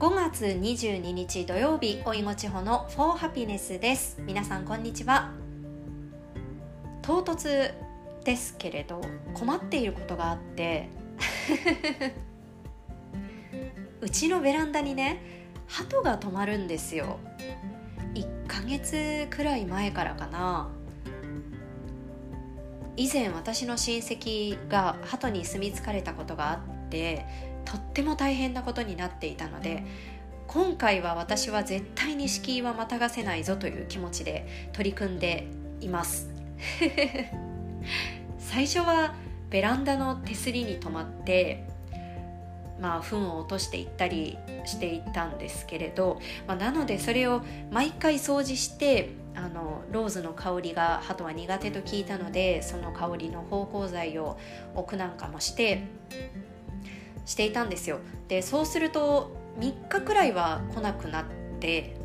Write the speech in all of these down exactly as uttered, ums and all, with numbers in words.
ごがつにじゅうににち土曜日、おいごちほのフォーハピネスです。皆さんこんにちは。唐突ですけれど困っていることがあってうちのベランダにね、鳩が止まるんですよ。いっかげつくらい前からかな。以前私の親戚が鳩に住み着かれたことがあってとっても大変なことになっていたので、今回は私は絶対に敷居はまたがせないぞという気持ちで取り組んでいます最初はベランダの手すりに止まってまあ糞を落としていったりしていたんですけれど、まあ、なのでそれを毎回掃除して、あのローズの香りが鳩は苦手と聞いたので、その香りの芳香剤を置くなんかもしてしていたんですよ。で、そうするとみっかくらいは来なくなって、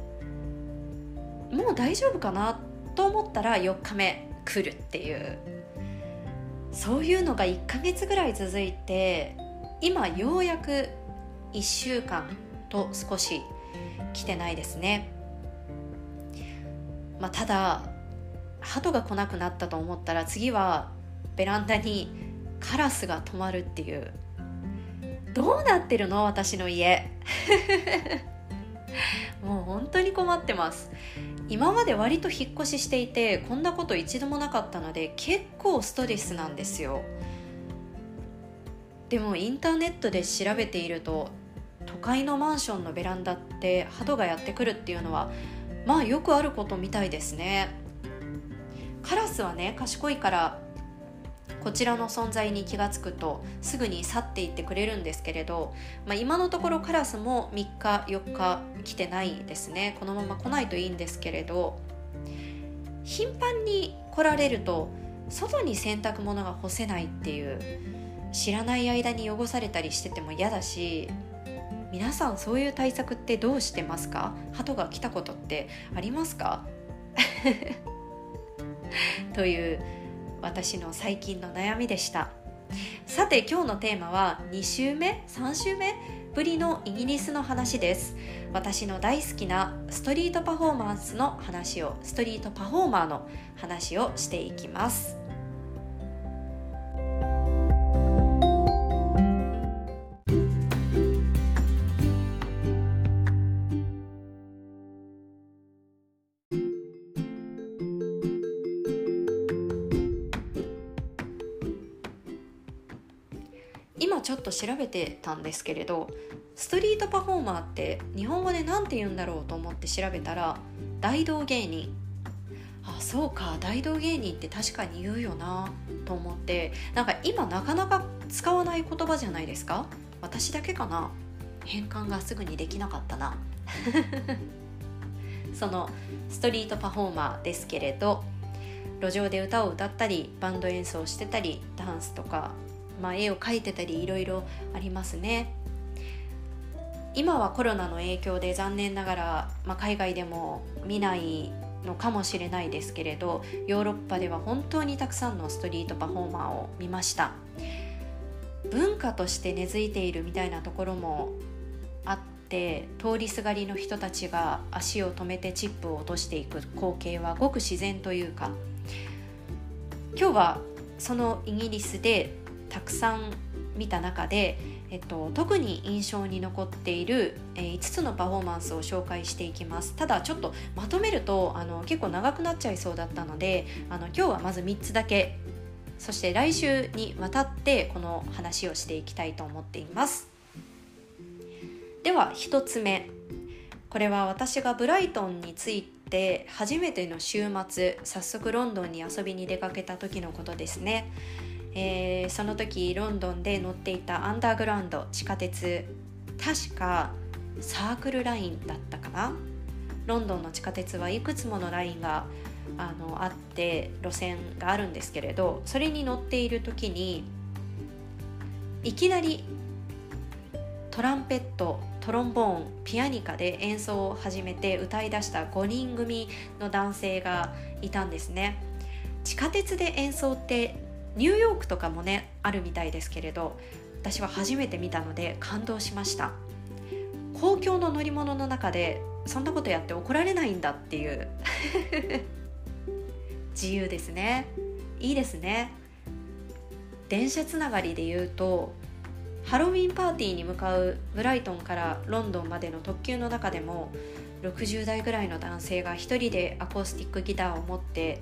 もう大丈夫かなと思ったらよっかめ来るっていう、そういうのがいっかげつぐらい続いて、今ようやくいっしゅうかんと少し来てないですね。まあ、ただ鳩が来なくなったと思ったら、次はベランダにカラスが止まるっていう、どうなってるの私の家もう本当に困ってます。今まで割と引っ越ししていてこんなこと一度もなかったので、結構ストレスなんですよ。でもインターネットで調べていると、都会のマンションのベランダって鳩がやってくるっていうのはまあよくあることみたいですね。カラスはね、賢いからこちらの存在に気がつくとすぐに去っていってくれるんですけれど、まあ、今のところカラスもみっかよっか来てないですね。このまま来ないといいんですけれど、頻繁に来られると外に洗濯物が干せないっていう、知らない間に汚されたりしてても嫌だし、皆さんそういう対策ってどうしてますか？鳩が来たことってありますかという私の最近の悩みでした。さて、今日のテーマはにしゅうめさんしゅうめぶりのイギリスの話です。私の大好きなストリートパフォーマンスの話をストリートパフォーマーの話をしていきます。今ちょっと調べてたんですけれど、ストリートパフォーマーって日本語でなんて言うんだろうと思って調べたら、大道芸人。あ、そうか、大道芸人って確かに言うよなと思って、なんか今なかなか使わない言葉じゃないですか。私だけかな、変換がすぐにできなかったなそのストリートパフォーマーですけれど、路上で歌を歌ったりバンド演奏してたりダンスとか、まあ、絵を描いてたりいろいろありますね。今はコロナの影響で残念ながら、まあ、海外でも見ないのかもしれないですけれど、ヨーロッパでは本当にたくさんのストリートパフォーマーを見ました。文化として根付いているみたいなところもあって、通りすがりの人たちが足を止めてチップを落としていく光景はごく自然というか、今日はそのイギリスでたくさん見た中で、えっと、特に印象に残っている、えー、いつつのパフォーマンスを紹介していきます。ただちょっとまとめるとあの結構長くなっちゃいそうだったので、あの今日はまずみっつだけ、そして来週にわたってこの話をしていきたいと思っています。ではひとつめ、これは私がブライトンについて初めての週末、早速ロンドンに遊びに出かけた時のことですね。えー、その時ロンドンで乗っていたアンダーグラウンド地下鉄、確かサークルラインだったかな。ロンドンの地下鉄はいくつものラインが あの、あって路線があるんですけれど、それに乗っている時にいきなりトランペット、トロンボーン、ピアニカで演奏を始めて歌い出したごにん組の男性がいたんですね。地下鉄で演奏ってニューヨークとかもねあるみたいですけれど、私は初めて見たので感動しました。公共の乗り物の中でそんなことやって怒られないんだっていう自由ですね。いいですね。電車つながりで言うと、ハロウィンパーティーに向かうブライトンからロンドンまでの特急の中でも、ろくじゅうだいぐらいの男性が一人でアコースティックギターを持って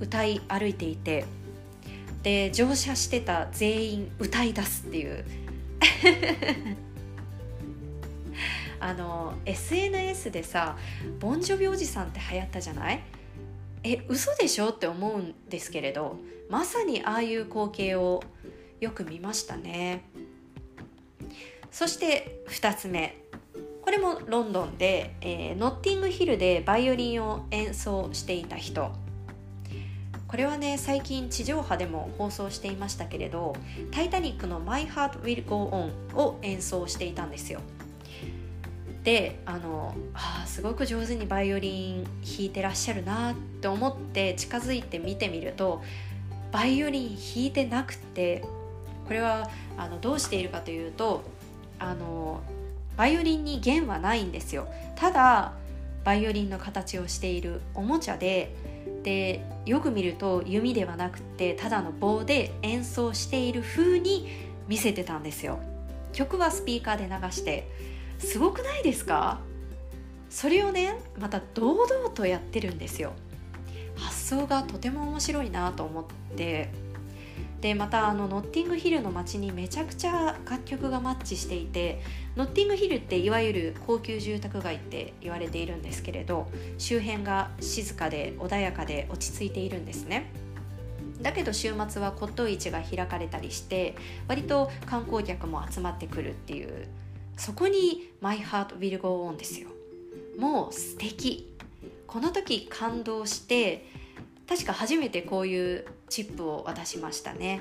歌い歩いていて、で乗車してた全員歌い出すっていうあの エスエヌエス でさ、ボンジョビおじさんって流行ったじゃない。え、嘘でしょって思うんですけれど、まさにああいう光景をよく見ましたね。そしてふたつめ、これもロンドンで、えー、ノッティングヒルでバイオリンを演奏していた人。これはね、最近地上波でも放送していましたけれど、タイタニックの My Heart Will Go On を演奏していたんですよ。で、あの、あー、すごく上手にバイオリン弾いてらっしゃるなって思って近づいて見てみると、バイオリン弾いてなくて、これはあのどうしているかというと、あのバイオリンに弦はないんですよ。ただバイオリンの形をしているおもちゃで、でよく見ると弓ではなくてただの棒で演奏している風に見せてたんですよ。曲はスピーカーで流して、すごくないですか？それをね、また堂々とやってるんですよ。発想がとても面白いなと思って、でまたあのノッティングヒルの街にめちゃくちゃ楽曲がマッチしていて、ノッティングヒルっていわゆる高級住宅街って言われているんですけれど、周辺が静かで穏やかで落ち着いているんですね。だけど週末は骨董市が開かれたりして、割と観光客も集まってくるっていう、そこに My Heart Will Go On ですよ。もう素敵。この時感動して、確か初めてこういうチップを渡しましたね。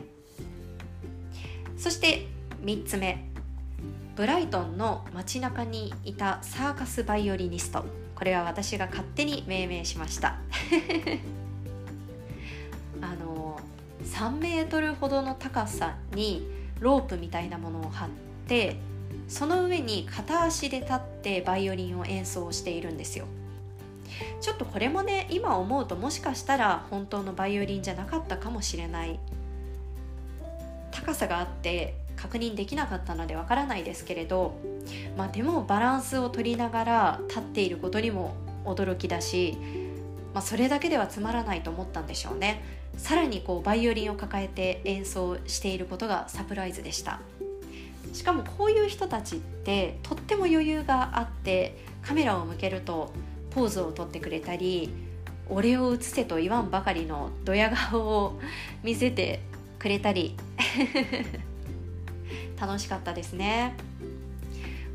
そしてみっつめ、ブライトンの街中にいたサーカスバイオリニスト。これは私が勝手に命名しましたあのさんメートルほどの高さにロープみたいなものを張って、その上に片足で立ってバイオリンを演奏しているんですよ。ちょっとこれもね、今思うともしかしたら本当のバイオリンじゃなかったかもしれない。高さがあって確認できなかったのでわからないですけれど、まあでもバランスを取りながら立っていることにも驚きだし、まあ、それだけではつまらないと思ったんでしょうね。さらにこうバイオリンを抱えて演奏していることがサプライズでした。しかもこういう人たちってとっても余裕があって、カメラを向けるとポーズを取ってくれたり、俺を映せと言わんばかりのドヤ顔を見せてくれたり楽しかったですね。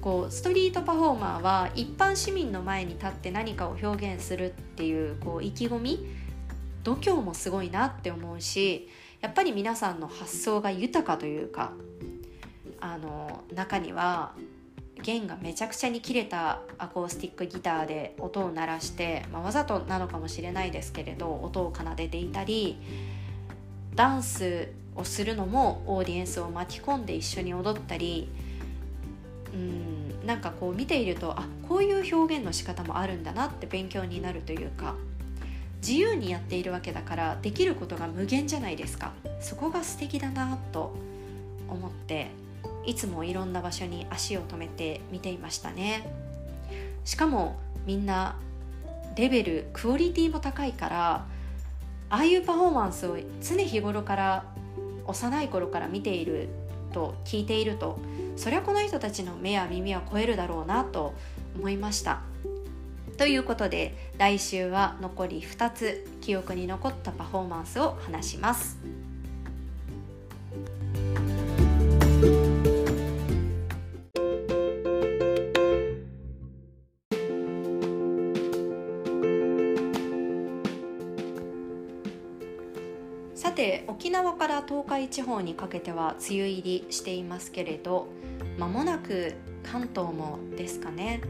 こうストリートパフォーマーは一般市民の前に立って何かを表現するっていう、こう意気込み、度胸もすごいなって思うし、やっぱり皆さんの発想が豊かというか、あの中には弦がめちゃくちゃに切れたアコースティックギターで音を鳴らして、まあ、わざとなのかもしれないですけれど音を奏でていたり、ダンスをするのもオーディエンスを巻き込んで一緒に踊ったり、うーん、なんかこう見ていると、あ、こういう表現の仕方もあるんだなって勉強になるというか、自由にやっているわけだからできることが無限じゃないですか。そこが素敵だなと思って、いつもいろんな場所に足を止めて見ていましたね。しかもみんなレベル、クオリティも高いから、ああいうパフォーマンスを常日頃から幼い頃から見ていると聞いていると、そりゃこの人たちの目や耳は超えるだろうなと思いました。ということで来週は残りふたつ、記憶に残ったパフォーマンスを話します。さて、沖縄から東海地方にかけては梅雨入りしていますけれど、まもなく関東もですかね。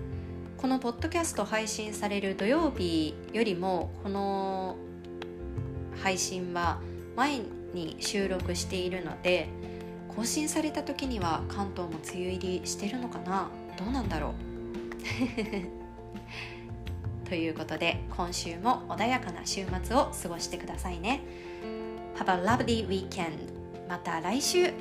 このポッドキャスト配信される土曜日よりも、この配信は前に収録しているので、更新された時には関東も梅雨入りしてるのかな、どうなんだろう。ということで、今週も穏やかな週末を過ごしてくださいね。Have a lovely weekend. また来週。